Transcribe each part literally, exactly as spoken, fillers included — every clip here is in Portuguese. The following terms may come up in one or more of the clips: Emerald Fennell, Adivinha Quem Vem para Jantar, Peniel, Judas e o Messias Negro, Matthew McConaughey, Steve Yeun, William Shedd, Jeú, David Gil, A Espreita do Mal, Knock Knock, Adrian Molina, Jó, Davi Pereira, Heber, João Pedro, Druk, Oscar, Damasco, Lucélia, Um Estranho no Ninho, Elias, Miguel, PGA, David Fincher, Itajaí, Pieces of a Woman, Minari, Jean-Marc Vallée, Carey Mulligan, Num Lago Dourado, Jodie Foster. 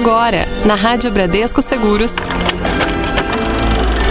Agora, na Rádio Bradesco Seguros,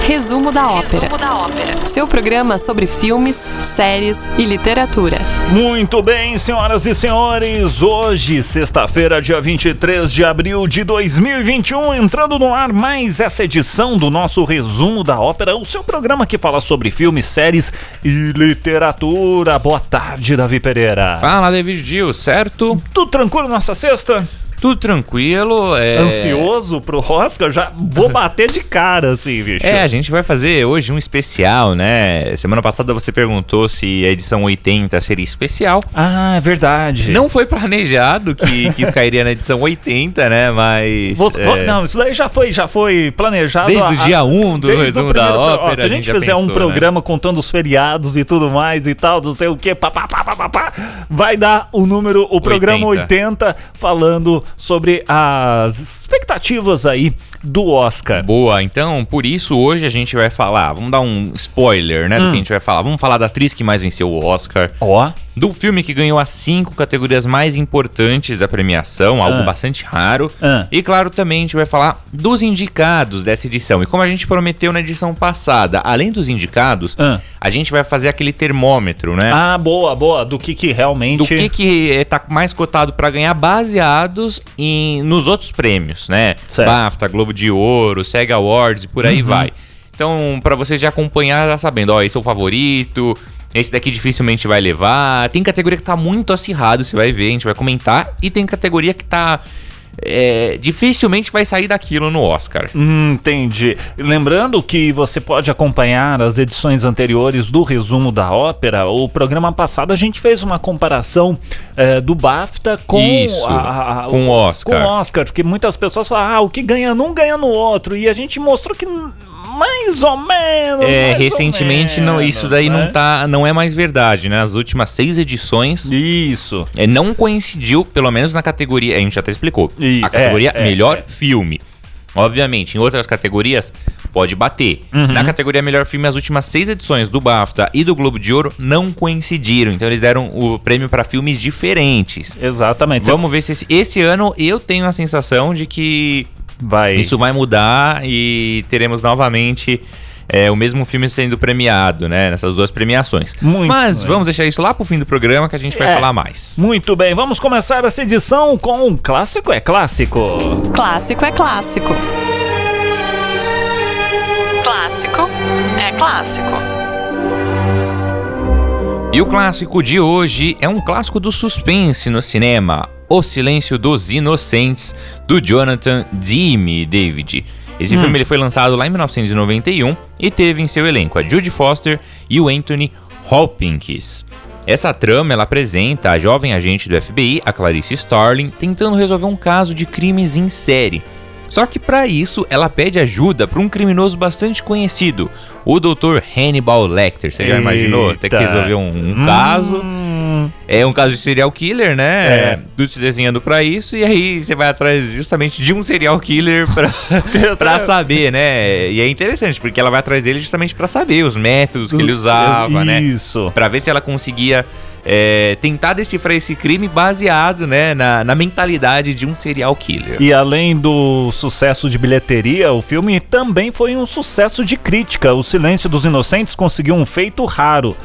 Resumo da Ópera. Resumo da Ópera. Seu programa sobre filmes, séries e literatura. Muito bem, senhoras e senhores. Hoje, sexta-feira, dia vinte e três de abril de dois mil e vinte e um, entrando no ar mais essa edição do nosso Resumo da Ópera, o seu programa que fala sobre filmes, séries e literatura. Boa tarde, Davi Pereira. Fala, David Gil, certo? Tudo tranquilo nessa sexta? Tudo tranquilo, é... Ansioso pro Oscar? Já vou bater de cara, assim, bicho. É, a gente vai fazer hoje um especial, né? Semana passada você perguntou se a edição oitenta seria especial. Ah, é verdade. Não foi planejado que, que isso cairia na edição oitenta, né? Mas... Você, é... Não, isso daí já foi, já foi planejado... Desde a, o dia um do Resumo da Ópera. Ó, se a gente, a gente fizer pensou, um programa, né, contando os feriados e tudo mais e tal, não sei o quê, pá, pá, pá, pá, pá, pá, vai dar o número, o programa oitenta falando... sobre as expectativas aí do Oscar. Boa, então por isso hoje a gente vai falar, vamos dar um spoiler, né, hum. do que a gente vai falar. Vamos falar da atriz que mais venceu o Oscar. Ó. Oh. Do filme que ganhou as cinco categorias mais importantes da premiação, algo ah. bastante raro. Ah. E claro, também a gente vai falar dos indicados dessa edição. E como a gente prometeu na edição passada, além dos indicados, ah. a gente vai fazer aquele termômetro, né? Ah, boa, boa. Do que que realmente... Do que que tá mais cotado pra ganhar baseados em, nos outros prêmios, né? Certo. BAFTA, Globo de Ouro, SEG Awards e por aí uhum. vai. Então, pra você já acompanhar, já sabendo, ó, esse é o favorito... Esse daqui dificilmente vai levar. Tem categoria que tá muito acirrado, você vai ver, a gente vai comentar. E tem categoria que tá... É, dificilmente vai sair daquilo no Oscar. Hum, entendi. Lembrando que você pode acompanhar as edições anteriores do Resumo da Ópera. O programa passado a gente fez uma comparação é, do BAFTA com Isso, a, a, com o Oscar. Com Oscar, porque muitas pessoas falam, ah, o que ganha num ganha no outro. E a gente mostrou que... Mais ou menos, é, mais recentemente ou menos, não, isso daí, né? não, tá, não é mais verdade, né? As últimas seis edições... Isso. É, não coincidiu, pelo menos na categoria... A gente até explicou. E, a categoria é, Melhor é, Filme. Obviamente, em outras categorias, pode bater. Uhum. Na categoria Melhor Filme, as últimas seis edições do BAFTA e do Globo de Ouro não coincidiram. Então, eles deram o prêmio para filmes diferentes. Exatamente. Vamos ver se esse, esse ano eu tenho a sensação de que... Vai. Isso vai mudar e teremos novamente é, o mesmo filme sendo premiado, né? Nessas duas premiações. Muito Mas bem. Vamos deixar isso lá pro fim do programa que a gente vai é. falar mais. Muito bem, vamos começar essa edição com um clássico é clássico. Clássico é clássico. Clássico é clássico. E o clássico de hoje é um clássico do suspense no cinema, O Silêncio dos Inocentes, do Jonathan Demme, David. Esse hum. filme ele foi lançado lá em mil novecentos e noventa e um e teve em seu elenco a Jodie Foster e o Anthony Hopkins. Essa trama ela apresenta a jovem agente do F B I, a Clarice Starling, tentando resolver um caso de crimes em série. Só que para isso, ela pede ajuda para um criminoso bastante conhecido, o doutor Hannibal Lecter. Você Eita. já imaginou ter que resolver um, um caso? Hum. É um caso de serial killer, né? É. Tudo se desenhando para isso, e aí você vai atrás justamente de um serial killer para saber, né? E é interessante, porque ela vai atrás dele justamente para saber os métodos que ele usava, né? Isso. Para ver se ela conseguia... É, tentar decifrar esse crime baseado, né, na, na mentalidade de um serial killer. E além do sucesso de bilheteria, o filme também foi um sucesso de crítica. O Silêncio dos Inocentes conseguiu um feito raro.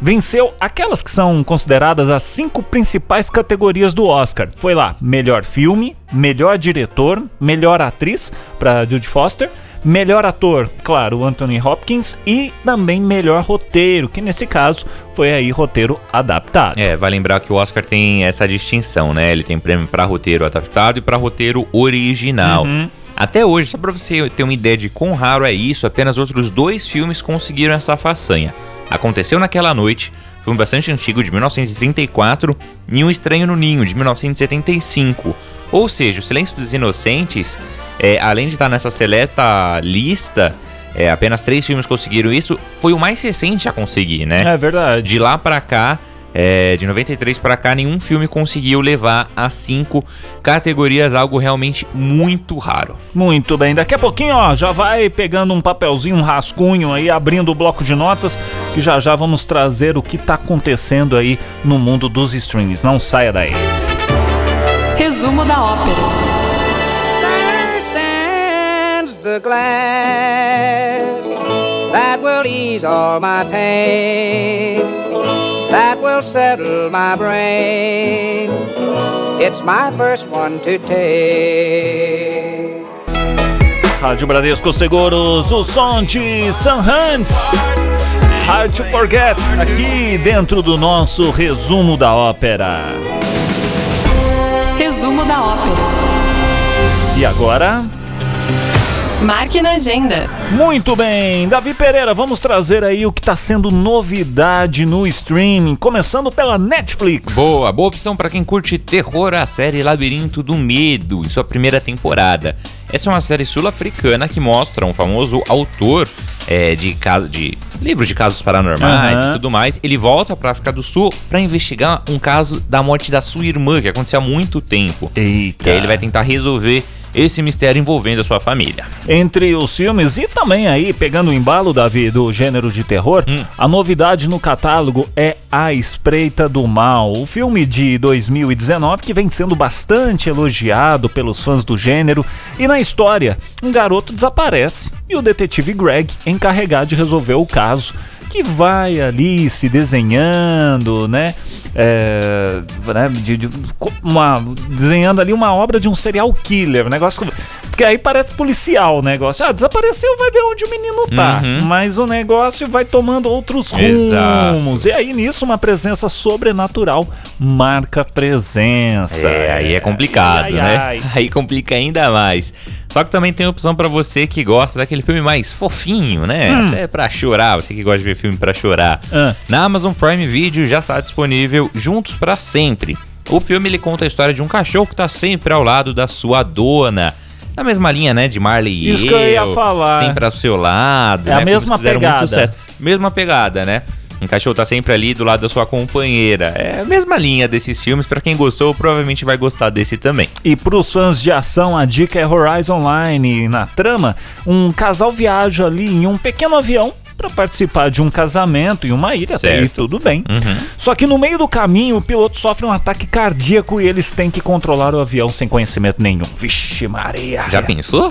Venceu aquelas que são consideradas as cinco principais categorias do Oscar. Foi lá, melhor filme, melhor diretor, melhor atriz para Jodie Foster... Melhor ator, claro, Anthony Hopkins, e também melhor roteiro, que nesse caso foi aí roteiro adaptado. É, vai lembrar que o Oscar tem essa distinção, né? Ele tem prêmio para roteiro adaptado e para roteiro original. Uhum. Até hoje, só para você ter uma ideia de quão raro é isso, apenas outros dois filmes conseguiram essa façanha. Aconteceu naquela noite, filme bastante antigo de mil novecentos e trinta e quatro, e Um Estranho no Ninho de mil novecentos e setenta e cinco. Ou seja, O Silêncio dos Inocentes, é, além de estar nessa seleta lista, é, apenas três filmes conseguiram isso, foi o mais recente a conseguir, né? É verdade. De lá pra cá, é, de noventa e três pra cá, nenhum filme conseguiu levar a cinco categorias, algo realmente muito raro. Muito bem, daqui a pouquinho, ó, já vai pegando um papelzinho, um rascunho aí, abrindo o bloco de notas, que já já vamos trazer o que tá acontecendo aí no mundo dos streams. Não saia daí. Resumo da ópera. the glass that will ease all my pain, that will settle my brain. It's my first one to take. Rádio Bradesco Seguros, o som de Sam Hunt, Hard to Forget, aqui dentro do nosso Resumo da Ópera. Resumo da Ópera. E agora? Marque na agenda. Muito bem, Davi Pereira, vamos trazer aí o que está sendo novidade no streaming, começando pela Netflix. Boa, boa opção para quem curte terror, a série Labirinto do Medo, em sua primeira temporada. Essa é uma série sul-africana que mostra um famoso autor é, de, caso, de livros de casos paranormais uhum. e tudo mais. Ele volta para a África do Sul para investigar um caso da morte da sua irmã, que aconteceu há muito tempo. Eita. E aí ele vai tentar resolver esse mistério envolvendo a sua família. Entre os filmes e também aí, pegando o embalo, Davi, do gênero de terror, hum. a novidade no catálogo é A Espreita do Mal, o filme de dois mil e dezenove que vem sendo bastante elogiado pelos fãs do gênero. E na história, um garoto desaparece e o detetive Greg é encarregado de resolver o caso, que vai ali se desenhando, né? É, né, de, de, uma, desenhando ali uma obra de um serial killer, um negócio que aí parece policial o negócio. Ah, desapareceu, vai ver onde o menino tá. Uhum. Mas o negócio vai tomando outros rumos. Exato. E aí nisso uma presença sobrenatural marca presença. É, aí é complicado, ai, né? Ai. Aí complica ainda mais. Só que também tem opção pra você que gosta daquele filme mais fofinho, né? Hum. Até pra chorar, você que gosta de ver filme pra chorar. Ah. Na Amazon Prime Video já tá disponível Juntos pra Sempre. O filme ele conta a história de um cachorro que tá sempre ao lado da sua dona. Na mesma linha, né? De Marley e Isso eu, que eu ia falar. Sempre ao seu lado. É né? a mesma pegada. Muito sucesso. Mesma pegada, né? Um cachorro tá sempre ali do lado da sua companheira. É a mesma linha desses filmes. Pra quem gostou, provavelmente vai gostar desse também. E pros fãs de ação, a dica é Horizon Online. Na trama, um casal viaja ali em um pequeno avião pra participar de um casamento em uma ilha, certo. Até aí tudo bem. Uhum. Só que no meio do caminho, o piloto sofre um ataque cardíaco e eles têm que controlar o avião sem conhecimento nenhum. Vixe Maria! Já pensou?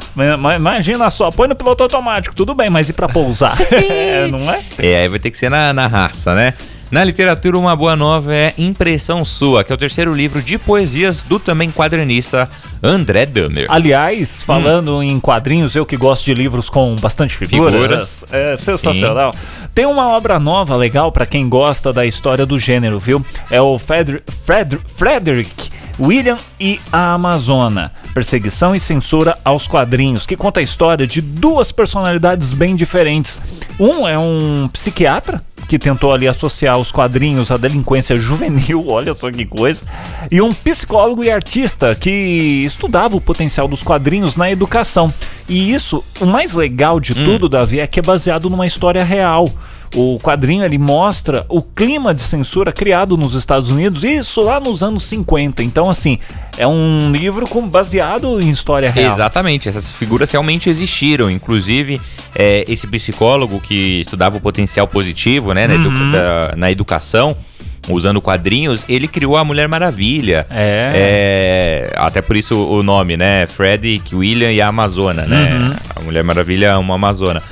Imagina só, põe no piloto automático, tudo bem, mas e pra pousar? É, não é? É, aí vai ter que ser na, na raça, né? Na literatura, uma boa nova é Impressão Sua, que é o terceiro livro de poesias do também quadrinista Andra Day. Aliás, falando hum. em quadrinhos, eu que gosto de livros com bastante figuras, figuras. É sensacional. Sim. Tem uma obra nova legal pra quem gosta da história do gênero, viu? É o Frederick, Frederick, Frederick William e a Amazona, Perseguição e Censura aos Quadrinhos, que conta a história de duas personalidades bem diferentes. Um é um psiquiatra que tentou ali associar os quadrinhos à delinquência juvenil, olha só que coisa, e um psicólogo e artista que estudava o potencial dos quadrinhos na educação. E isso, o mais legal de hum. tudo, Davi, é que é baseado numa história real. O quadrinho ele mostra o clima de censura criado nos Estados Unidos, isso lá nos anos cinquenta. Então, assim, é um livro com, baseado em história real. Exatamente, essas figuras realmente existiram. Inclusive, é, esse psicólogo que estudava o potencial positivo, né, na, edu- uhum. da, na educação, usando quadrinhos, ele criou a Mulher Maravilha. É. é. Até por isso o nome, né? Frederick William e a Amazona, né? Uhum. A Mulher Maravilha é uma Amazona.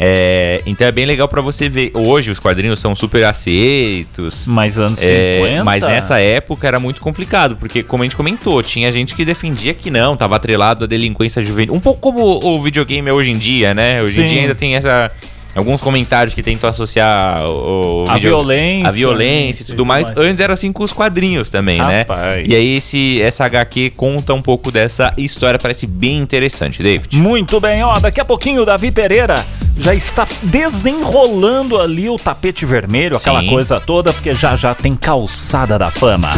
É, então é bem legal pra você ver. Hoje os quadrinhos são super aceitos. Mas anos é, cinquenta? Mas nessa época era muito complicado, porque como a gente comentou, tinha gente que defendia que não, tava atrelado à delinquência juvenil. Um pouco como o videogame é hoje em dia, né? Hoje Sim. em dia ainda tem essa... alguns comentários que tentam associar o, o a, video, violência, a violência e tudo mais. mais. Antes era assim com os quadrinhos também, Rapaz. né? E aí esse, essa agá quê conta um pouco dessa história, parece bem interessante, David. Muito bem, ó, daqui a pouquinho o Davi Pereira já está desenrolando ali o tapete vermelho, aquela Sim. coisa toda, porque já já tem Calçada da Fama.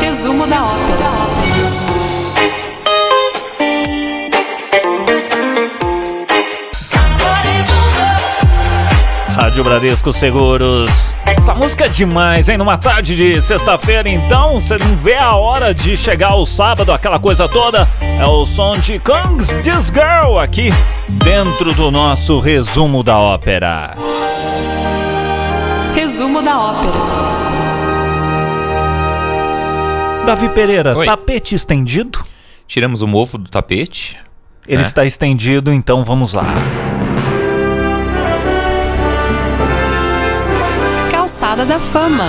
Resumo da Ópera. Rádio Bradesco Seguros. Essa música é demais, hein? Numa tarde de sexta-feira, então, você não vê a hora de chegar o sábado, aquela coisa toda. É o som de Kang's This Girl aqui, dentro do nosso Resumo da Ópera. Resumo da Ópera. Davi Pereira, Oi. tapete estendido? Tiramos o mofo do tapete. Ele né? está estendido, então vamos lá. Calçada da Fama.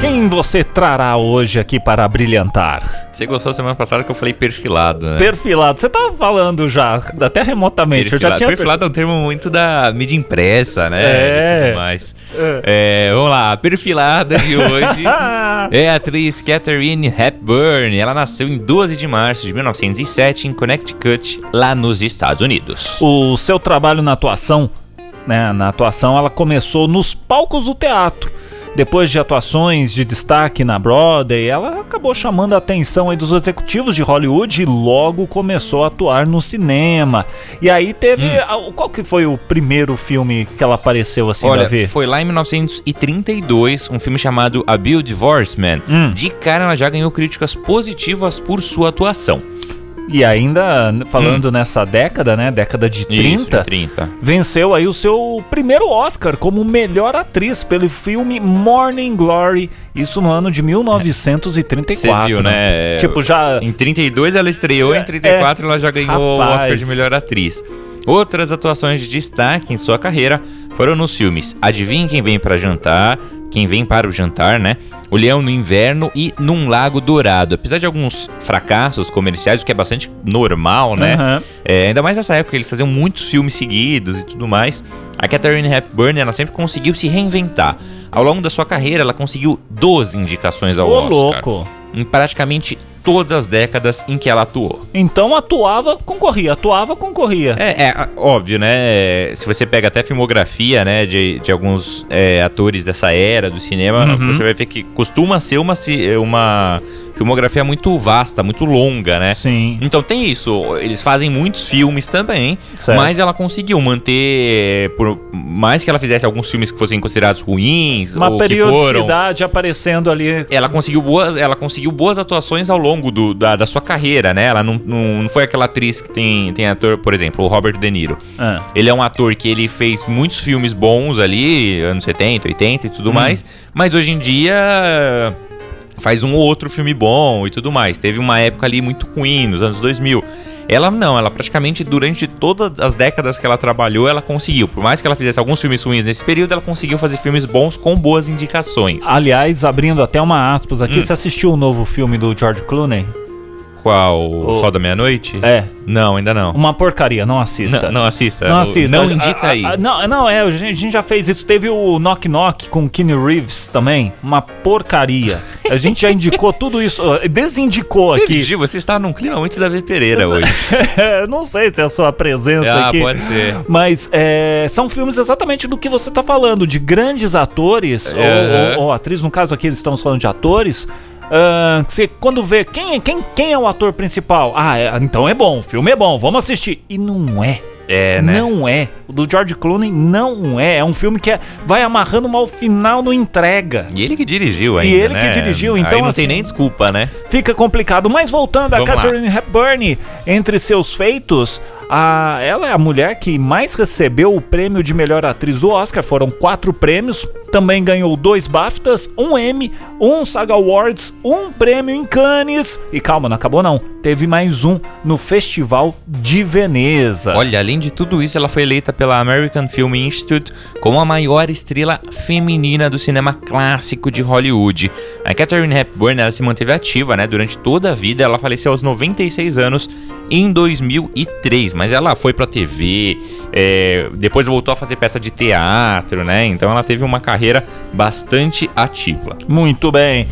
Quem você trará hoje aqui para brilhantar? Você gostou semana passada que eu falei perfilado, né? Perfilado. Você estava falando já, até remotamente. Perfilado. Eu já tinha perfilado perce... é um termo muito da mídia impressa, né? É. E mais. É. É, vamos lá. A perfilada de hoje é a atriz Katharine Hepburn. Ela nasceu em doze de março de mil novecentos e sete em Connecticut, lá nos Estados Unidos. O seu trabalho na atuação, né? Na atuação, ela começou nos palcos do teatro. Depois de atuações de destaque na Broadway, ela acabou chamando a atenção aí dos executivos de Hollywood e logo começou a atuar no cinema. E aí teve... Hum. Qual que foi o primeiro filme que ela apareceu assim, Olha, Davi? Foi lá em mil novecentos e trinta e dois, um filme chamado A Beautiful Man. Hum. De cara, ela já ganhou críticas positivas por sua atuação. E ainda, falando hum. nessa década, né, década de trinta, Isso, trinta, venceu aí o seu primeiro Oscar como melhor atriz pelo filme Morning Glory, isso no ano de mil novecentos e trinta e quatro. Você viu, né? né? Tipo, já... Em trinta e dois ela estreou, é, em trinta e quatro é, ela já ganhou o Oscar de melhor atriz. Outras atuações de destaque em sua carreira foram nos filmes Adivinha Quem Vem para Jantar, Quem Vem para o Jantar, né? O Leão no Inverno e Num Lago Dourado. Apesar de alguns fracassos comerciais, o que é bastante normal, né? Uhum. É, ainda mais nessa época, eles faziam muitos filmes seguidos e tudo mais. A Katharine Hepburn, ela sempre conseguiu se reinventar. Ao longo da sua carreira, ela conseguiu doze indicações ao Ô, Oscar. Louco. Em praticamente todas as décadas em que ela atuou. Então atuava, concorria, atuava, concorria. É, é óbvio, né? Se você pega até filmografia, né, de, de alguns é, atores dessa era do cinema, uhum. você vai ver que costuma ser uma, uma filmografia muito vasta, muito longa, né? Sim. Então tem isso, eles fazem muitos filmes também, certo. Mas ela conseguiu manter, por mais que ela fizesse alguns filmes que fossem considerados ruins, uma ou periodicidade que foram, aparecendo ali. Ela conseguiu boas, ela conseguiu boas atuações ao longo Do, da, da sua carreira, né? Ela não, não, não foi aquela atriz que tem, tem ator, por exemplo, o Robert De Niro. Ah. Ele é um ator que ele fez muitos filmes bons ali, anos setenta, oitenta e tudo hum. mais, mas hoje em dia faz um ou outro filme bom e tudo mais. Teve uma época ali muito ruim, nos anos dois mil. Ela não, ela praticamente durante todas as décadas que ela trabalhou, ela conseguiu. Por mais que ela fizesse alguns filmes ruins nesse período, ela conseguiu fazer filmes bons com boas indicações. Aliás, abrindo até uma aspas aqui, hum. você assistiu o novo filme do George Clooney? Qual? O Sol da Meia-Noite? É. Não, ainda não. Uma porcaria, não assista. N- não assista. Não assista. Não indica aí. A, a, não, não, é, a gente já fez isso. Teve o Knock Knock com o Keanu Reeves também. Uma porcaria. A gente já indicou tudo isso. Desindicou aqui. Gil, você está num clima muito Davi Pereira hoje. Não sei se é a sua presença ah, aqui. Ah, pode ser. Mas é, são filmes exatamente do que você está falando. De grandes atores, é. ou, ou, ou atriz, no caso aqui estamos falando de atores... Uh, você quando vê quem, quem, quem é o ator principal, ah, é, então é bom, o filme é bom, vamos assistir. E não é. É, né? Não é. O do George Clooney não é. É um filme que é, vai amarrando mal o final, não entrega. E ele que dirigiu ainda, E ele né? que dirigiu, então Aí não assim, tem nem desculpa, né? Fica complicado. Mas voltando a Katharine Hepburn, entre seus feitos, a, ela é a mulher que mais recebeu o prêmio de melhor atriz do Oscar. Foram quatro prêmios. Também ganhou dois BAFTAs, um Emmy, um SAG Awards, um prêmio em Cannes. E calma, não acabou não. Teve mais um no Festival de Veneza. Olha, ali. Além de tudo isso, ela foi eleita pela American Film Institute como a maior estrela feminina do cinema clássico de Hollywood. A Katharine Hepburn, ela se manteve ativa, né, durante toda a vida. Ela faleceu aos noventa e seis anos em dois mil e três, mas ela foi pra T V, é, depois voltou a fazer peça de teatro, né? Então ela teve uma carreira bastante ativa. Muito bem.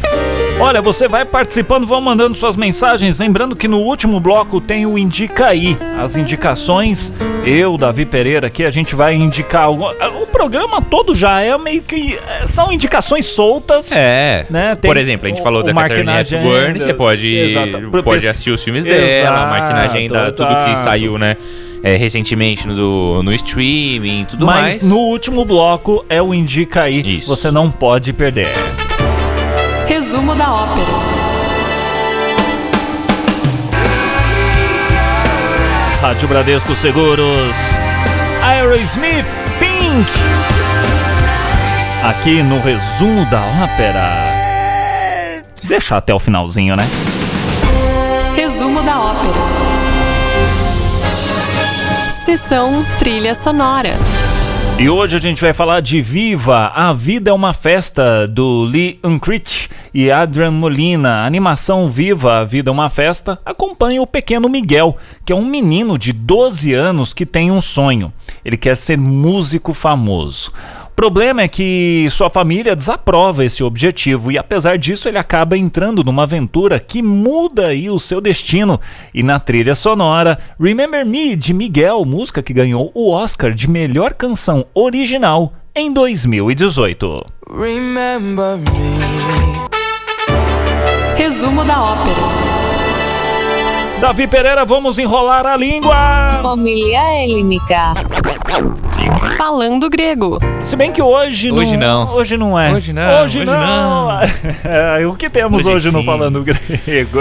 Olha, você vai participando, vão mandando suas mensagens. Lembrando que no último bloco tem o Indica Aí. As indicações, eu, Davi Pereira, aqui a gente vai indicar... Algum... O programa todo já é meio que... São indicações soltas. É. Né? Por exemplo, a gente o, falou o da Katharine Hepburn. Você pode, pode assistir os filmes dela, exato, marcar na agenda, exato, tudo que saiu, né? É, recentemente no, no streaming e tudo Mas mais. Mas no último bloco é o Indica Aí. Isso. Você não pode perder. Resumo da ópera. Rádio Bradesco Seguros. Aerosmith, Pink. Aqui no Resumo da Ópera. deixar até o finalzinho, né? Resumo da ópera. Sessão Trilha Sonora. E hoje a gente vai falar de Viva! A Vida é uma Festa, do Lee Unkrich e Adrian Molina. A animação Viva! A Vida é uma Festa acompanha o pequeno Miguel, que é um menino de doze anos que tem um sonho. Ele quer ser músico famoso. O problema é que sua família desaprova esse objetivo e, apesar disso, ele acaba entrando numa aventura que muda aí o seu destino. E na trilha sonora, Remember Me, de Miguel, música que ganhou o Oscar de melhor canção original em dois mil e dezoito. Remember Me. Resumo da ópera. Davi Pereira, vamos enrolar a língua! Família helênica. Falando grego. Se bem que hoje... Hoje não... não. Hoje não é. Hoje não. Hoje, hoje não. não. O que temos hoje, hoje no Falando Grego?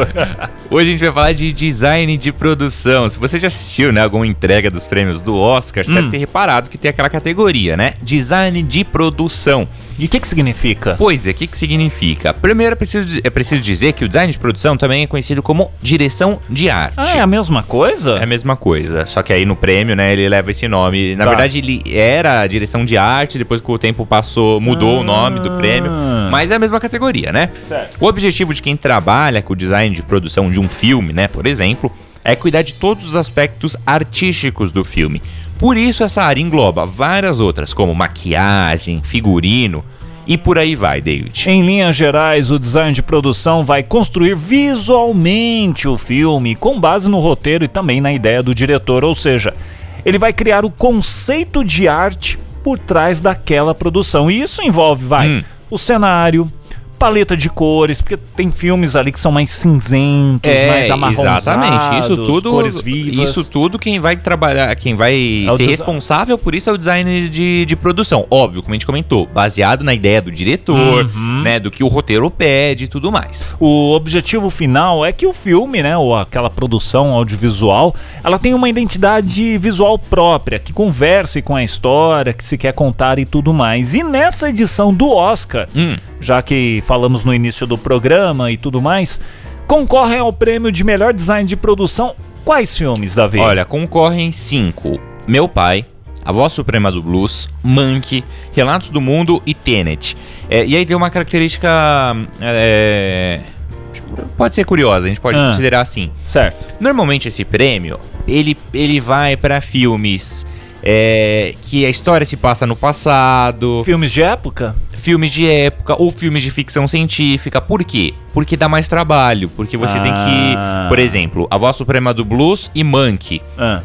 Hoje a gente vai falar de design de produção. Se você já assistiu, né, alguma entrega dos prêmios do Oscar, você hum. deve ter reparado que tem aquela categoria, né? Design de produção. E o que que significa? Pois é, o que que significa? Primeiro, é preciso, é preciso dizer que o design de produção também é conhecido como direção de arte. Ah, é a mesma coisa? É a mesma coisa, só que aí no prêmio, né, ele leva esse nome. Na tá. verdade, ele era a direção de arte, depois que o tempo passou, mudou ah. o nome do prêmio, mas é a mesma categoria, né? Certo. O objetivo de quem trabalha com o design de produção de um filme, né, por exemplo, é cuidar de todos os aspectos artísticos do filme. Por isso essa área engloba várias outras, como maquiagem, figurino e por aí vai, David. Em linhas gerais, o design de produção vai construir visualmente o filme, com base no roteiro e também na ideia do diretor, ou seja, ele vai criar o conceito de arte por trás daquela produção. E isso envolve, vai, hum. o cenário, paleta de cores, porque tem filmes ali que são mais cinzentos, é, mais amarronzados, exatamente. Isso tudo, cores vivas. Isso tudo quem vai trabalhar, quem vai é ser responsável por isso é o design de, de produção. Óbvio, como a gente comentou, baseado na ideia do diretor, uhum. né, do que o roteiro pede e tudo mais. O objetivo final é que o filme, né, ou aquela produção audiovisual, ela tenha uma identidade visual própria, que converse com a história, que se quer contar e tudo mais. E nessa edição do Oscar, hum. já que falamos no início do programa e tudo mais, concorrem ao prêmio de melhor design de produção quais filmes, Davi? Olha, concorrem cinco: Meu Pai, A Voz Suprema do Blues, Mank, Relatos do Mundo e Tenet. É, e aí tem uma característica... É, pode ser curiosa, a gente pode ah, considerar assim. Certo. Normalmente esse prêmio, ele, ele vai para filmes... É, que a história se passa no passado. Filmes de época? Filmes de época ou filmes de ficção científica. Por quê? Porque dá mais trabalho. Porque você ah. tem que... Por exemplo, A Voz Suprema do Blues e Mank. Ah.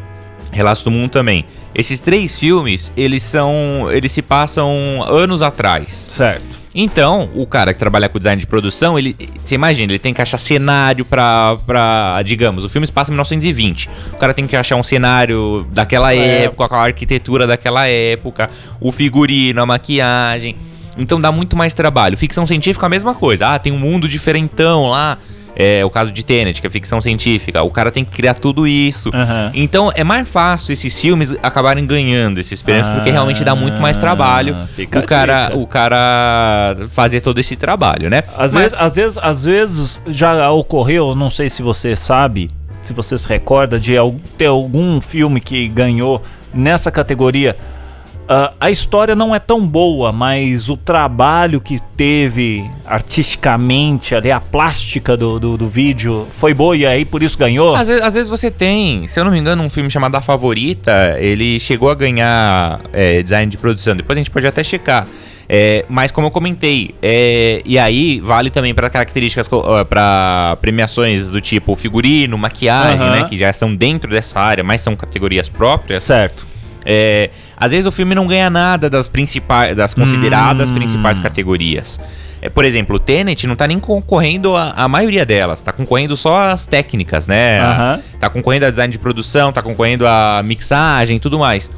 Relatos do Mundo também. Esses três filmes, eles são... Eles se passam anos atrás. Certo. Então, o cara que trabalha com design de produção, ele, você imagina, ele tem que achar cenário pra, pra, digamos, o filme se passa em mil novecentos e vinte. O cara tem que achar um cenário daquela é. época, com a arquitetura daquela época, o figurino, a maquiagem. Então dá muito mais trabalho. Ficção científica é a mesma coisa. Ah, tem um mundo diferentão lá. É o caso de Tenet, que é ficção científica. O cara tem que criar tudo isso. Uhum. Então é mais fácil esses filmes acabarem ganhando esses prêmios, ah, porque realmente dá muito mais trabalho o cara, o cara fazer todo esse trabalho, né? Às, Mas... vezes, às, vezes, às vezes já ocorreu, não sei se você sabe, se você se recorda de ter algum filme que ganhou nessa categoria. Uh, a história não é tão boa, mas o trabalho que teve artisticamente, ali, a plástica do, do, do vídeo foi boa e aí por isso ganhou? Às vezes, às vezes você tem, se eu não me engano, um filme chamado A Favorita, ele chegou a ganhar é, design de produção, depois a gente pode até checar. É, mas como eu comentei, é, e aí vale também para características, para premiações do tipo figurino, maquiagem, uhum. né, que já são dentro dessa área, mas são categorias próprias. Certo. É, às vezes o filme não ganha nada das principais, das consideradas hum. principais categorias. É, por exemplo, o Tenet não tá nem concorrendo a, a maioria delas, tá concorrendo só as técnicas, né? Uh-huh. Tá concorrendo a design de produção, tá concorrendo a mixagem e tudo mais.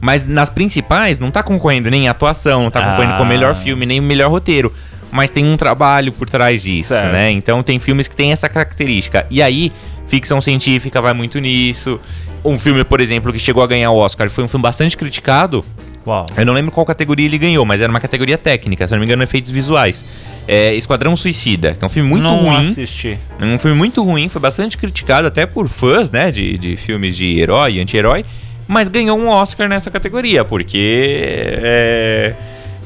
Mas nas principais não tá concorrendo nem a atuação, não tá concorrendo ah. com o melhor filme, nem o melhor roteiro. Mas tem um trabalho por trás disso, certo. Né? Então tem filmes que tem essa característica. E aí, ficção científica vai muito nisso. Um filme, por exemplo, que chegou a ganhar o Oscar, foi um filme bastante criticado, Uau. Eu não lembro qual categoria ele ganhou, mas era uma categoria técnica, se eu não me engano, efeitos visuais. É Esquadrão Suicida, que é um filme muito ruim. Não assisti. É um filme muito ruim, foi bastante criticado até por fãs, né, de, de filmes de herói, anti-herói, mas ganhou um Oscar nessa categoria, porque é,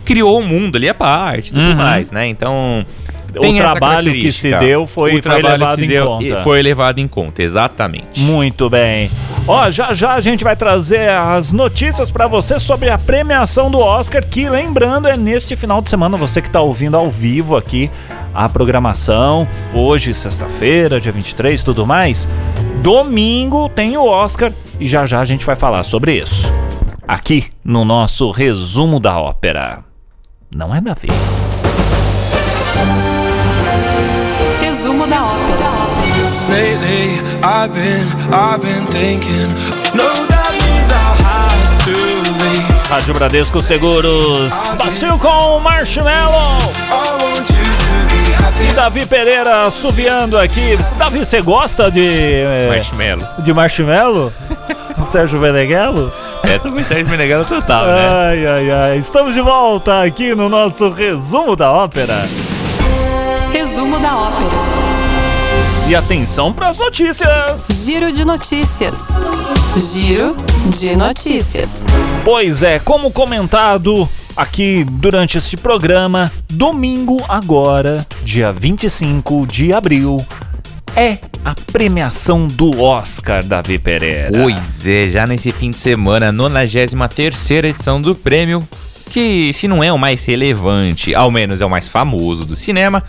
criou o mundo ali à parte e tudo uhum. mais, né? Então... Tem o trabalho que se deu foi, foi levado em deu, conta. Foi levado em conta, exatamente. Muito bem. Ó, já já a gente vai trazer as notícias pra você sobre a premiação do Oscar, que, lembrando, é neste final de semana, você que tá ouvindo ao vivo aqui a programação, hoje, sexta-feira, dia vinte e três, tudo mais. Domingo tem o Oscar e já já a gente vai falar sobre isso. Aqui no nosso Resumo da Ópera. Não é, Davi? Resumo da Ópera. Lately, I've been, I've been thinking. No, that means I'll have to leave. Rádio Bradesco Seguros. Bacio com o Marshmallow. E Davi Pereira assoviando aqui. Davi, você gosta de marshmallow? De marshmallow? Sérgio Meneghello? Essa foi Sérgio Meneghello total, né? Ai, ai, ai. Estamos de volta aqui no nosso Resumo da Ópera. Resumo da Ópera. E atenção para as notícias. Giro de notícias. Giro de notícias. Pois é, como comentado aqui durante este programa, domingo agora, dia vinte e cinco de abril, é a premiação do Oscar, Davi Pereira. Pois é, já nesse fim de semana, a nonagésima terceira edição do prêmio, que se não é o mais relevante, ao menos é o mais famoso do cinema.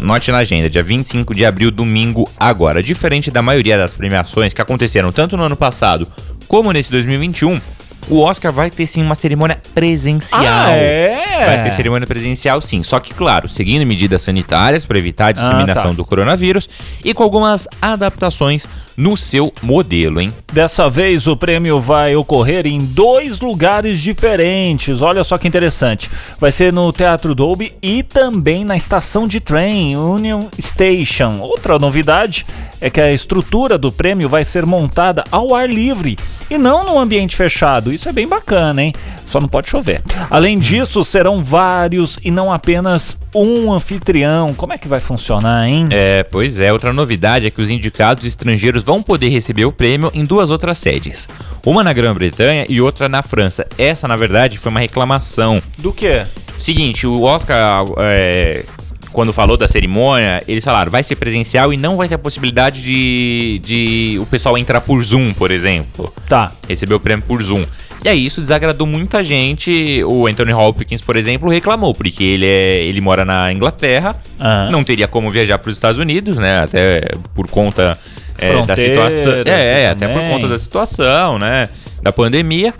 Note na agenda, dia vinte e cinco de abril, domingo agora. Diferente da maioria das premiações que aconteceram tanto no ano passado como nesse dois mil e vinte e um, o Oscar vai ter sim uma cerimônia presencial. Ah, é? Vai ter cerimônia presencial sim, só que claro, seguindo medidas sanitárias para evitar a disseminação ah, tá. do coronavírus e com algumas adaptações no seu modelo, hein? Dessa vez o prêmio vai ocorrer em dois lugares diferentes. Olha só que interessante. Vai ser no Teatro Dolby e também na estação de trem, Union Station. Outra novidade é que a estrutura do prêmio vai ser montada ao ar livre e não num ambiente fechado. Isso é bem bacana, hein? Só não pode chover. Além disso, serão vários e não apenas um anfitrião. Como é que vai funcionar, hein? É, pois é. Outra novidade é que os indicados estrangeiros vão poder receber o prêmio em duas outras sedes. Uma na Grã-Bretanha e outra na França. Essa, na verdade, foi uma reclamação. Do quê? Seguinte, o Oscar... É... Quando falou da cerimônia, eles falaram, vai ser presencial e não vai ter a possibilidade de, de o pessoal entrar por Zoom, por exemplo. Tá. Receber o prêmio por Zoom. E aí isso desagradou muita gente. O Anthony Hopkins, por exemplo, reclamou, porque ele, é, ele mora na Inglaterra, uhum. não teria como viajar para os Estados Unidos, né? Até por conta é, da situação. É, é até por conta da situação, né? Da pandemia.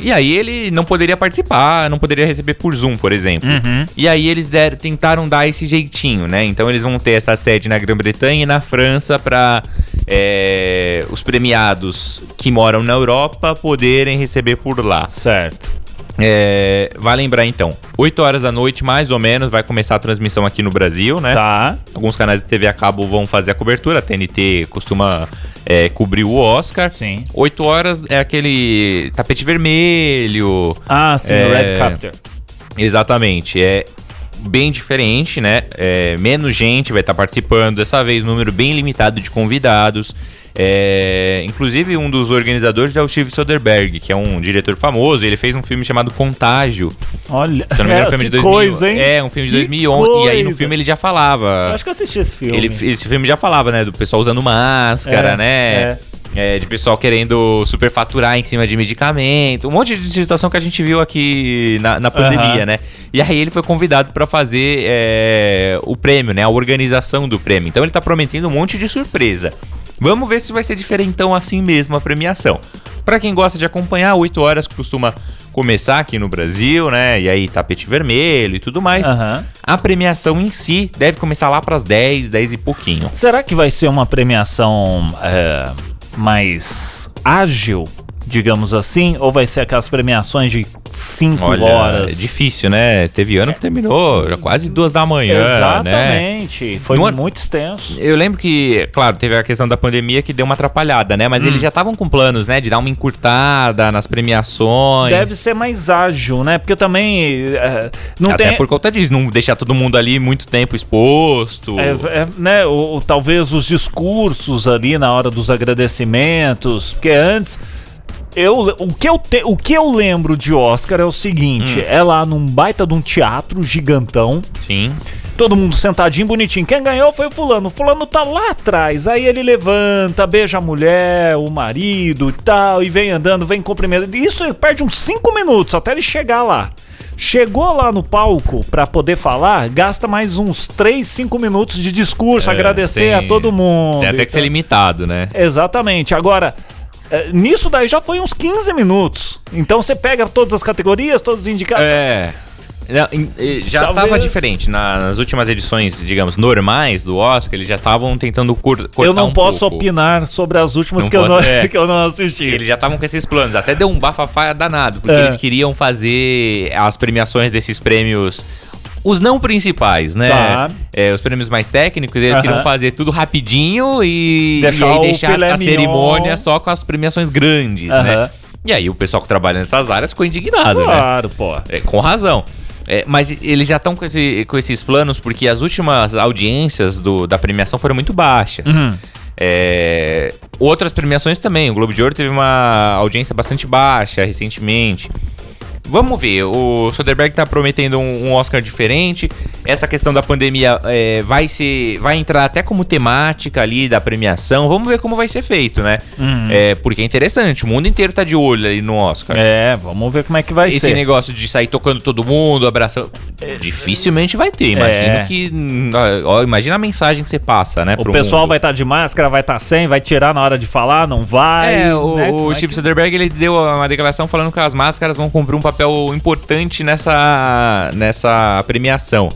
E aí ele não poderia participar, não poderia receber por Zoom, por exemplo. Uhum. E aí eles der, tentaram dar esse jeitinho, né? Então eles vão ter essa sede na Grã-Bretanha e na França para é, os premiados que moram na Europa poderem receber por lá. Certo. É, vai lembrar então, oito horas da noite mais ou menos vai começar a transmissão aqui no Brasil, né? Tá. Alguns canais de T V a cabo vão fazer a cobertura, a T N T costuma é, cobrir o Oscar. Sim. oito horas é aquele tapete vermelho. Ah, sim, é, o Red Carpet. Exatamente, é bem diferente, né? É, menos gente vai estar participando, dessa vez um número bem limitado de convidados. É, inclusive um dos organizadores é o Steve Soderbergh, que é um diretor famoso. Ele fez um filme chamado Contágio. Olha, se não me engano, é um filme de dois mil e onze. É, um filme de dois mil e onze. E aí no filme ele já falava. Eu acho que eu assisti esse filme. Ele, esse filme já falava, né? Do pessoal usando máscara, é, né? É. É, de pessoal querendo superfaturar em cima de medicamento. Um monte de situação que a gente viu aqui na, na pandemia, uhum. né? E aí ele foi convidado pra fazer é, o prêmio, né? A organização do prêmio. Então ele tá prometendo um monte de surpresa. Vamos ver se vai ser diferentão assim mesmo a premiação. Pra quem gosta de acompanhar, oito horas costuma começar aqui no Brasil, né? E aí tapete vermelho e tudo mais. Uhum. A premiação em si deve começar lá pras dez, dez e pouquinho. Será que vai ser uma premiação... É... mais ágil digamos assim, ou vai ser aquelas premiações de cinco Olha, horas? É difícil, né? Teve ano que terminou já quase duas da manhã. Exatamente, né? Foi Numa... muito extenso. Eu lembro que, claro, teve a questão da pandemia que deu uma atrapalhada, né? Mas hum. eles já estavam com planos, né? De dar uma encurtada nas premiações. Deve ser mais ágil, né? Porque também... Uh, não Até tem... por conta disso, não deixar todo mundo ali muito tempo exposto. É, é, né? Ou, talvez os discursos ali na hora dos agradecimentos, porque antes... Eu, o, que eu te, o que eu lembro de Oscar é o seguinte, hum. é lá num baita de um teatro gigantão. Sim. Todo mundo sentadinho, bonitinho. Quem ganhou foi o fulano. O fulano tá lá atrás. Aí ele levanta, beija a mulher, o marido e tal, e vem andando, vem cumprimentando. Isso perde uns cinco minutos até ele chegar lá. Chegou lá no palco pra poder falar, gasta mais uns três, cinco minutos de discurso, é, agradecer tem, a todo mundo. Tem até que ser limitado, né? Exatamente. Agora... nisso daí já foi uns quinze minutos. Então você pega todas as categorias, todos os indicados. É. Já Talvez... tava diferente. Na, nas últimas edições, digamos, normais do Oscar, eles já estavam tentando cur- cortar. Eu não um posso pouco. opinar sobre as últimas que, posso, eu não, é. que eu não assisti. Eles já estavam com esses planos. Até deu um bafafá danado, porque é. eles queriam fazer as premiações desses prêmios. Os não principais, né? Tá. É, os prêmios mais técnicos, eles uhum. queriam fazer tudo rapidinho e deixar, e deixar a cerimônia só com as premiações grandes, uhum. né? E aí o pessoal que trabalha nessas áreas ficou indignado, claro, né? Claro, pô. É, com razão. É, mas eles já estão com, esse, com esses planos porque as últimas audiências do, da premiação foram muito baixas. Uhum. É, outras premiações também. O Globo de Ouro teve uma audiência bastante baixa recentemente. Vamos ver, o Soderbergh tá prometendo um, um Oscar diferente. Essa questão da pandemia é, vai ser, vai entrar até como temática ali da premiação. Vamos ver como vai ser feito, né? Hum. É, porque é interessante, o mundo inteiro tá de olho ali no Oscar. É, vamos ver como é que vai Esse ser. Esse negócio de sair tocando todo mundo, abraçando... É, dificilmente vai ter, imagino é. que... Ó, imagina a mensagem que você passa, né? O pessoal mundo. vai estar tá de máscara, vai estar tá sem, vai tirar na hora de falar, não vai... É, o, né? o Steve que... Soderbergh, ele deu uma declaração falando que as máscaras vão cumprir um papel papel importante nessa, nessa premiação.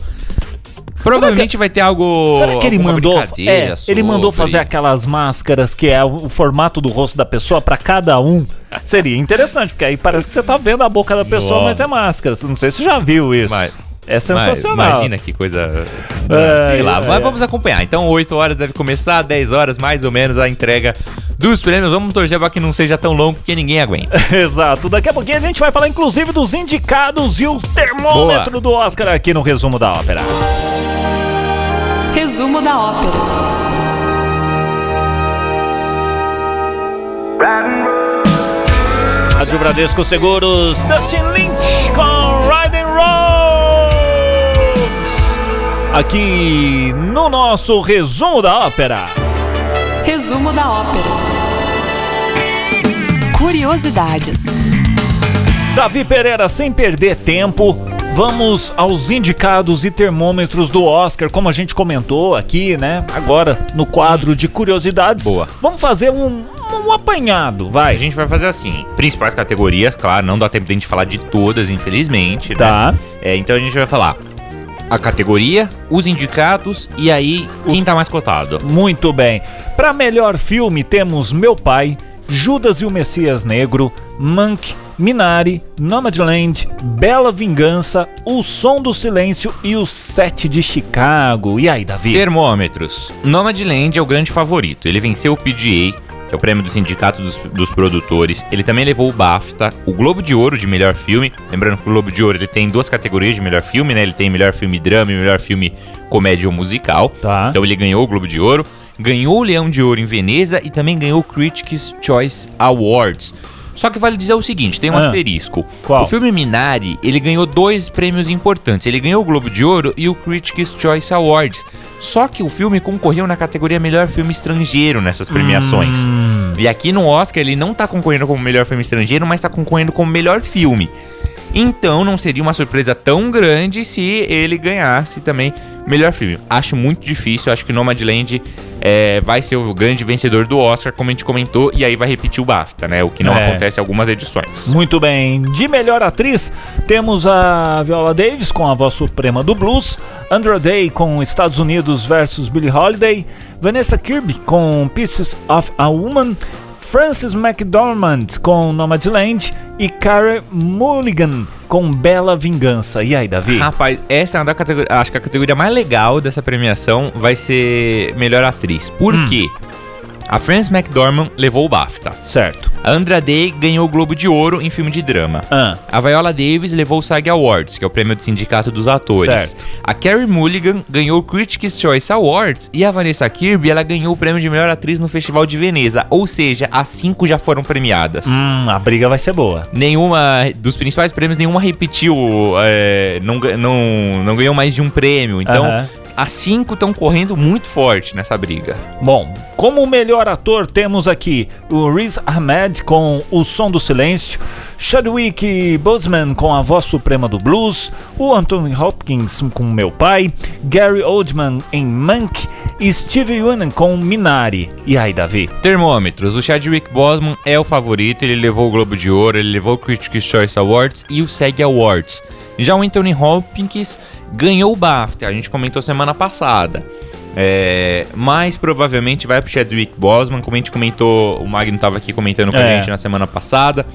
Provavelmente que, vai ter algo... Será que ele mandou... É, ele mandou fazer aquelas máscaras que é o, o formato do rosto da pessoa para cada um? Seria interessante, porque aí parece que você tá vendo a boca da pessoa, mas é máscara. Não sei se você já viu isso. Mas, é sensacional. Imagina que coisa... É, sei lá, é, mas é. vamos acompanhar. Então, oito horas deve começar, dez horas mais ou menos a entrega dos prêmios. Vamos torcer para que não seja tão longo, porque ninguém aguenta. Exato. Daqui a pouquinho a gente vai falar, inclusive, dos indicados e o termômetro Boa. do Oscar aqui no Resumo da Ópera. Resumo da Ópera. Rádio Bradesco Seguros, Dustin Lynch com Ride and Rolls. Aqui no nosso Resumo da Ópera. Resumo da Ópera. Curiosidades. Davi Pereira, sem perder tempo, vamos aos indicados e termômetros do Oscar, como a gente comentou aqui, né? Agora, no quadro de curiosidades. Boa. Vamos fazer um, um apanhado, vai. A gente vai fazer assim, principais categorias, claro, não dá tempo de a gente falar de todas, infelizmente, tá, né? É, então a gente vai falar a categoria, os indicados e aí quem tá mais cotado. Muito bem. Para melhor filme temos Meu Pai, Judas e o Messias Negro, Mank, Minari, Nomadland, Bela Vingança, O Som do Silêncio e O Sete de Chicago. E aí, Davi? Termômetros. Nomadland é o grande favorito. Ele venceu o P G A, que é o prêmio do Sindicato dos, dos Produtores. Ele também levou o BAFTA, o Globo de Ouro de melhor filme. Lembrando que o Globo de Ouro ele tem duas categorias de melhor filme, né? Ele tem melhor filme drama e melhor filme comédia ou musical. Tá. Então ele ganhou o Globo de Ouro. Ganhou o Leão de Ouro em Veneza e também ganhou o Critics' Choice Awards. Só que vale dizer o seguinte, tem um ah, asterisco. Qual? O filme Minari, ele ganhou dois prêmios importantes. Ele ganhou o Globo de Ouro e o Critics' Choice Awards. Só que o filme concorreu na categoria Melhor Filme Estrangeiro nessas premiações. Hum. E aqui no Oscar, ele não tá concorrendo como Melhor Filme Estrangeiro, mas tá concorrendo como Melhor Filme. Então não seria uma surpresa tão grande se ele ganhasse também melhor filme. Acho muito difícil, acho que Nomadland é, vai ser o grande vencedor do Oscar, como a gente comentou, e aí vai repetir o BAFTA, né? O que não é. acontece em algumas edições. Muito bem. De melhor atriz, temos a Viola Davis com A Voz Suprema do Blues, Andra Day com Estados Unidos versus Billie Holiday, Vanessa Kirby com Pieces of a Woman, Frances McDormand com Nomadland e Carey Mulligan com Bela Vingança. E aí, Davi? Rapaz, essa é uma da categoria... Acho que a categoria mais legal dessa premiação vai ser Melhor Atriz. Por hum. quê? A Frances McDormand levou o BAFTA. Certo. A Andra Day ganhou o Globo de Ouro em filme de drama. Ah. A Viola Davis levou o SAG Awards, que é o prêmio do Sindicato dos Atores. Certo. A Carey Mulligan ganhou o Critics' Choice Awards e a Vanessa Kirby, ela ganhou o prêmio de melhor atriz no Festival de Veneza. Ou seja, as cinco já foram premiadas. Hum, a briga vai ser boa. Nenhuma dos principais prêmios, nenhuma repetiu, é, não, não, não ganhou mais de um prêmio. Então... Uh-huh. As cinco estão correndo muito forte nessa briga. Bom, como melhor ator temos aqui o Riz Ahmed com O Som do Silêncio, Chadwick Boseman com A Voz Suprema do Blues, o Anthony Hopkins com Meu Pai, Gary Oldman em Mank e Steve Yeun com Minari. E aí, Davi? Termômetros. O Chadwick Boseman é o favorito, ele levou o Globo de Ouro, ele levou o Critics' Choice Awards e o SAG Awards. Já o Anthony Hopkins ganhou o BAFTA, a gente comentou semana passada. É, mas provavelmente vai pro Chadwick Boseman, como a gente comentou, o Magno estava aqui comentando com é. a gente na semana passada.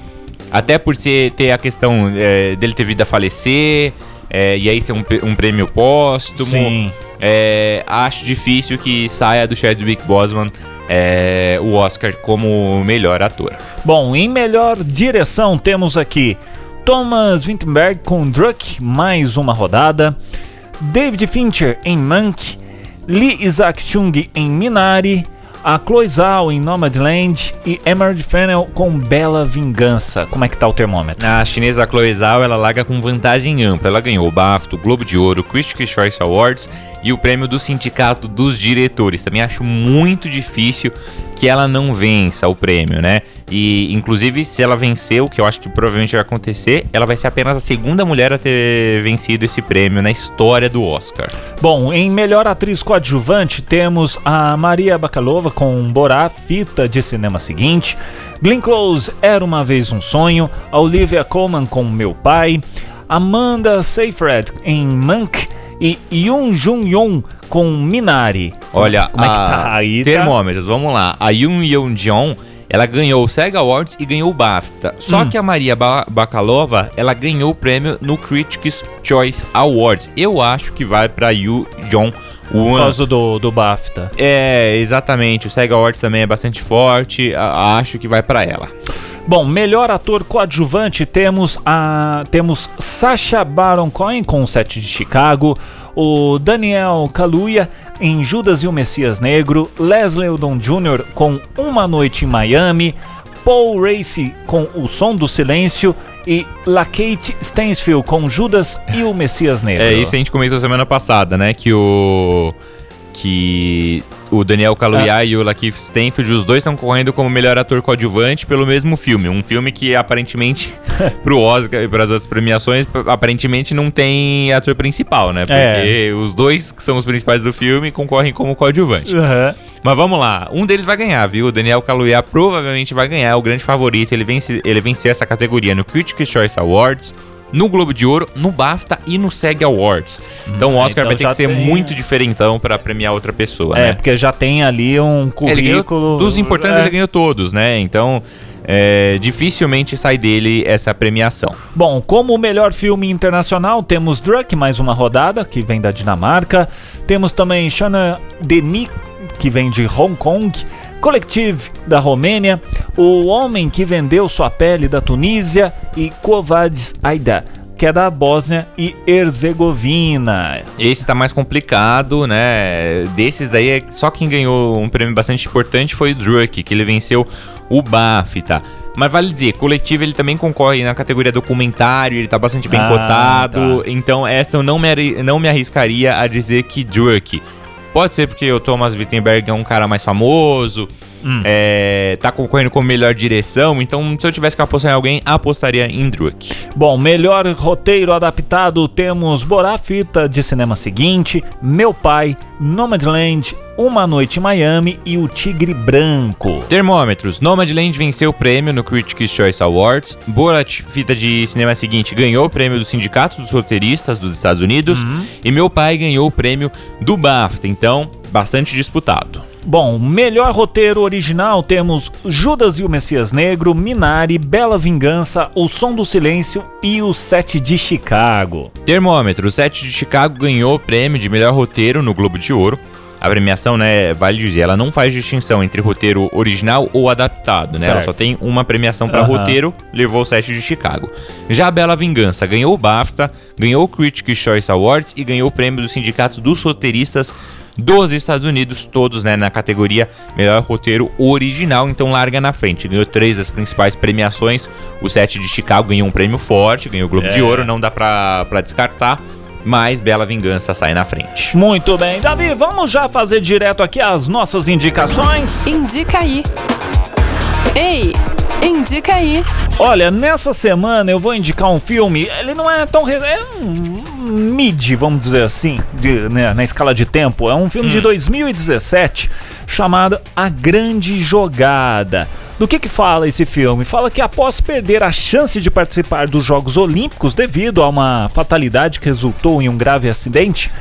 Até por ser, ter a questão é, dele ter vindo a falecer, é, e aí ser um, um prêmio póstumo. Sim. É, acho difícil que saia do Chadwick Boseman é, o Oscar como melhor ator. Bom, em melhor direção temos aqui Thomas Vinterberg com Druk, mais uma rodada, David Fincher em Mank, Lee Isaac-Chung em Minari, a Chloe Zhao em Nomadland e Emerald Fennell com Bela Vingança. Como é que tá o termômetro? A chinesa Chloe Zhao, ela larga com vantagem ampla. Ela ganhou o BAFTA, o Globo de Ouro, o Critics' Choice Awards e o prêmio do Sindicato dos Diretores. Também acho muito difícil que ela não vença o prêmio, né? E, inclusive, se ela vencer, o que eu acho que provavelmente vai acontecer, ela vai ser apenas a segunda mulher a ter vencido esse prêmio na história do Oscar. Bom, em melhor atriz coadjuvante temos a Maria Bakalova com Borá, fita de cinema seguinte, Glenn Close, Era Uma Vez Um Sonho, a Olivia Colman com Meu Pai, Amanda Seyfried em Mank e Yoon Jung-yoon com Minari. Olha, como é que tá aí? Termômetros, vamos lá. A Yoon Jung-yoon, ela ganhou o SAG Awards e ganhou o BAFTA. Só hum. que a Maria ba- Bakalova, ela ganhou o prêmio no Critics' Choice Awards. Eu acho que vai pra Yoo Jong-won. Por causa do, do BAFTA. É, exatamente. O SAG Awards também é bastante forte. A- acho que vai pra ela. Bom, melhor ator coadjuvante temos a temos Sacha Baron Cohen com O Sete de Chicago, o Daniel Kaluuya em Judas e o Messias Negro, Leslie Odom Júnior com Uma Noite em Miami, Paul Raci com O Som do Silêncio e LaKeith Stanfield com Judas e o Messias Negro. É, isso a gente comentou semana passada, né, que o... que o Daniel Kaluuya é. e o LaKeith Stanfield, os dois estão correndo como melhor ator coadjuvante pelo mesmo filme. Um filme que aparentemente, pro Oscar e para as outras premiações, aparentemente não tem ator principal, né? Porque é. os dois que são os principais do filme concorrem como coadjuvante. Uhum. Mas vamos lá, um deles vai ganhar, viu? O Daniel Kaluuya provavelmente vai ganhar, é o grande favorito. Ele vence, ele venceu essa categoria no Critics' Choice Awards, no Globo de Ouro, no BAFTA e no SAG Awards. Então o Oscar então, vai ter que ser tem... muito diferentão pra premiar outra pessoa, é, né? É, porque já tem ali um currículo... Ganhou, dos importantes é. ele ganhou todos, né? Então é, dificilmente sai dele essa premiação. Bom, como o melhor filme internacional, temos Druk, mais uma rodada, que vem da Dinamarca. Temos também Shanna Denis, que vem de Hong Kong. Collective, da Romênia, O Homem que Vendeu Sua Pele, da Tunísia, e Kovacs Aida, que é da Bósnia e Herzegovina. Esse tá mais complicado, né? Desses daí, só quem ganhou um prêmio bastante importante foi o Druk, que ele venceu o BAFTA. Mas vale dizer, Collective ele também concorre na categoria documentário, ele tá bastante bem ah, cotado, tá. Então essa eu não me, não me arriscaria a dizer que Druk... Pode ser porque o Thomas Vinterberg é um cara mais famoso, hum. é, tá concorrendo com melhor direção, então se eu tivesse que apostar em alguém, apostaria em Druk. Bom, melhor roteiro adaptado temos Borá, fita de cinema seguinte, Meu Pai, Nomadland, Uma Noite em Miami e O Tigre Branco. Termômetros. Nomadland venceu o prêmio no Critics' Choice Awards. Borá, fita de cinema seguinte, ganhou o prêmio do Sindicato dos Roteiristas dos Estados Unidos. Uhum. E Meu Pai ganhou o prêmio do BAFTA. Então, bastante disputado. Bom, melhor roteiro original temos Judas e o Messias Negro, Minari, Bela Vingança, O Som do Silêncio e O Sete de Chicago. Termômetro, O Sete de Chicago ganhou o prêmio de melhor roteiro no Globo de Ouro. A premiação, né, vale dizer, ela não faz distinção entre roteiro original ou adaptado, né? Certo. Ela só tem uma premiação para uhum. roteiro, levou o Sete de Chicago. Já a Bela Vingança ganhou o BAFTA, ganhou o Critics' Choice Awards e ganhou o prêmio do Sindicato dos Roteiristas dos Estados Unidos, todos, né, na categoria melhor roteiro original, então larga na frente. Ganhou três das principais premiações, o Sete de Chicago ganhou um prêmio forte, ganhou o Globo é. de Ouro, não dá pra, pra descartar. Mas Bela Vingança sai na frente. Muito bem, Davi, vamos já fazer direto aqui as nossas indicações. Indica aí. Ei, indica aí. Olha, nessa semana eu vou indicar um filme, ele não é tão... Re... é um mid, vamos dizer assim, de, né, na escala de tempo. É um filme hum. de dois mil e dezessete chamado A Grande Jogada. Do que que fala esse filme? Fala que após perder a chance de participar dos Jogos Olímpicos devido a uma fatalidade que resultou em um grave acidente,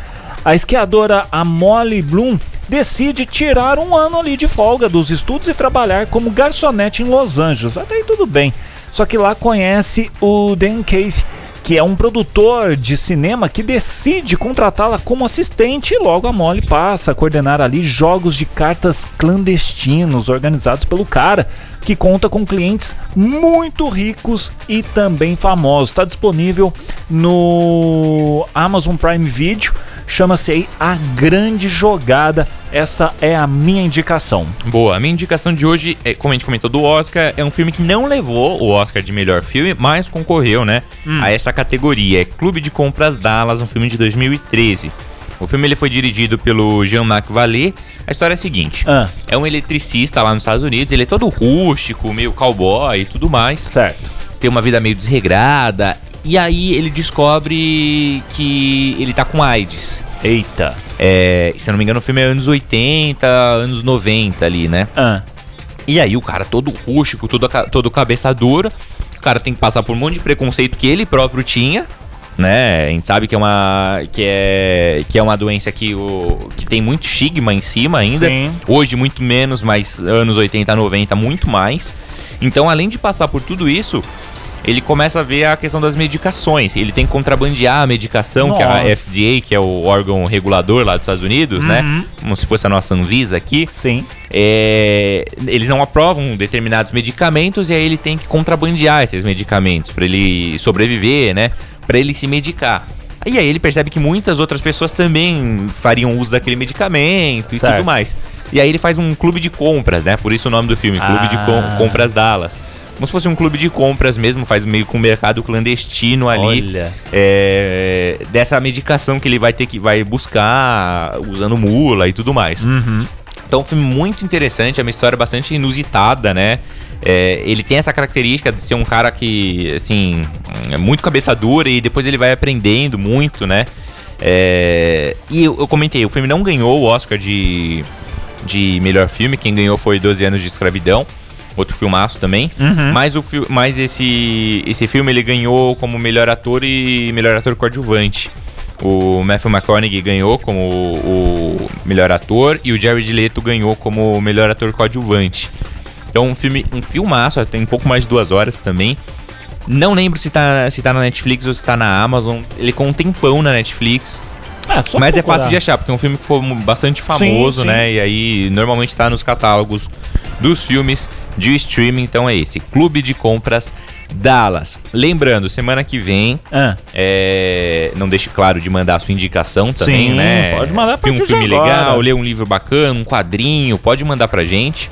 a esquiadora Molly Bloom decide tirar um ano ali de folga dos estudos e trabalhar como garçonete em Los Angeles. Até aí tudo bem. Só que lá conhece o Dan Casey, que é um produtor de cinema que decide contratá-la como assistente, e logo a Molly passa a coordenar ali jogos de cartas clandestinos organizados pelo cara, que conta com clientes muito ricos e também famosos. Está disponível no Amazon Prime Video, chama-se aí A Grande Jogada. Essa é a minha indicação. Boa, a minha indicação de hoje, é, como a gente comentou do Oscar, é um filme que não levou o Oscar de melhor filme, mas concorreu, né, hum. a essa categoria. É Clube de Compras Dallas, um filme de dois mil e treze. O filme ele foi dirigido pelo Jean-Marc Vallée. A história é a seguinte, ah. é um eletricista lá nos Estados Unidos, ele é todo rústico, meio cowboy e tudo mais. Certo. Tem uma vida meio desregrada, e aí ele descobre que ele tá com AIDS. Eita. É, se eu não me engano, o filme é anos oitenta, anos noventa ali, né? Ah. E aí o cara todo rústico, todo, todo cabeça dura, o cara tem que passar por um monte de preconceito que ele próprio tinha, né? A gente sabe que é uma que é, que é uma doença que, o, que tem muito estigma em cima ainda. Sim. Hoje muito menos, mas anos oitenta, noventa muito mais. Então, além de passar por tudo isso, ele começa a ver a questão das medicações. Ele tem que contrabandear a medicação, nossa. Que é a F D A, que é o órgão regulador lá dos Estados Unidos, uhum. né? Como se fosse a nossa Anvisa aqui. Sim. É, eles não aprovam determinados medicamentos e aí ele tem que contrabandear esses medicamentos para ele sobreviver, né? Pra ele se medicar. E aí ele percebe que muitas outras pessoas também fariam uso daquele medicamento, certo. E tudo mais. E aí ele faz um clube de compras, né? Por isso o nome do filme, ah. Clube de Com- Compras Dallas. Como se fosse um clube de compras mesmo, faz meio com um mercado clandestino ali. Olha. É, dessa medicação que ele vai ter que vai buscar usando mula e tudo mais. Uhum. Então um filme muito interessante, é uma história bastante inusitada, né? É, ele tem essa característica de ser um cara que, assim, é muito cabeça dura e depois ele vai aprendendo muito, né? É, e eu, eu comentei, o filme não ganhou o Oscar de, de melhor filme, quem ganhou foi doze Anos de Escravidão, outro filmaço também, uhum. mas, o, mas esse, esse filme ele ganhou como melhor ator e melhor ator coadjuvante. O Matthew McConaughey ganhou como o, o melhor ator e o Jared Leto ganhou como melhor ator coadjuvante. Então um filme, um filmaço, tem um pouco mais de duas horas também. Não lembro se tá, se tá na Netflix ou se tá na Amazon. Ele com um tempão na Netflix. É, só mas procurar. É fácil de achar, porque é um filme que foi bastante famoso, sim, sim. né? E aí normalmente tá nos catálogos dos filmes de streaming. Então é esse, Clube de Compras Dallas. Lembrando, semana que vem, ah. é, não deixe claro de mandar a sua indicação também, sim, né? Pode mandar pra gente. Um filme agora. Legal, ler um livro bacana, um quadrinho, pode mandar pra gente.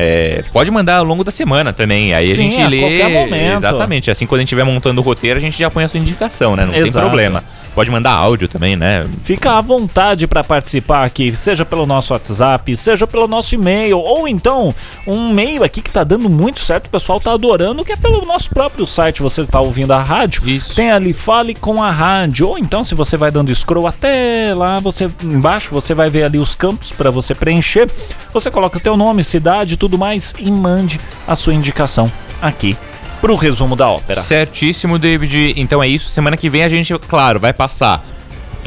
É, pode mandar ao longo da semana também. Aí sim, a gente a lê. Qualquer momento. Exatamente. Assim, quando a gente estiver montando o roteiro, a gente já põe a sua indicação, né? Não exato. Tem problema. Pode mandar áudio também, né? Fica à vontade para participar aqui, seja pelo nosso WhatsApp, seja pelo nosso e-mail, ou então um e-mail aqui que tá dando muito certo, o pessoal tá adorando, que é pelo nosso próprio site, você tá ouvindo a rádio, isso. tem ali, fale com a rádio, ou então se você vai dando scroll até lá, você embaixo, você vai ver ali os campos para você preencher, você coloca teu nome, cidade e tudo mais, e mande a sua indicação aqui. Pro resumo da ópera. Certíssimo, David. Então é isso. Semana que vem a gente, claro, vai passar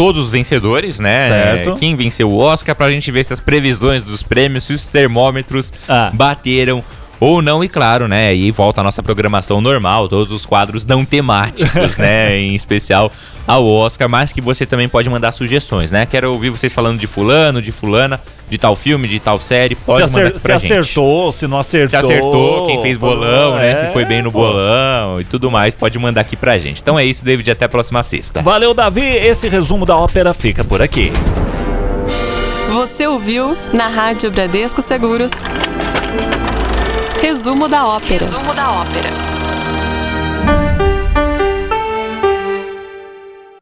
todos os vencedores, né? Certo. Quem venceu o Oscar, pra gente ver se as previsões dos prêmios, se os termômetros ah. bateram ou não, e claro, né, e volta a nossa programação normal, todos os quadros não temáticos, né, em especial ao Oscar, mas que você também pode mandar sugestões, né, quero ouvir vocês falando de fulano, de fulana, de tal filme, de tal série, pode se mandar acer- pra se gente. Se acertou, se não acertou. Se acertou, quem fez bolão, é, né, se foi bem no bolão pô. e tudo mais, pode mandar aqui pra gente. Então é isso, David, até a próxima sexta. Valeu, Davi, esse resumo da ópera fica por aqui. Você ouviu na Rádio Bradesco Seguros. Resumo da ópera. Resumo da ópera.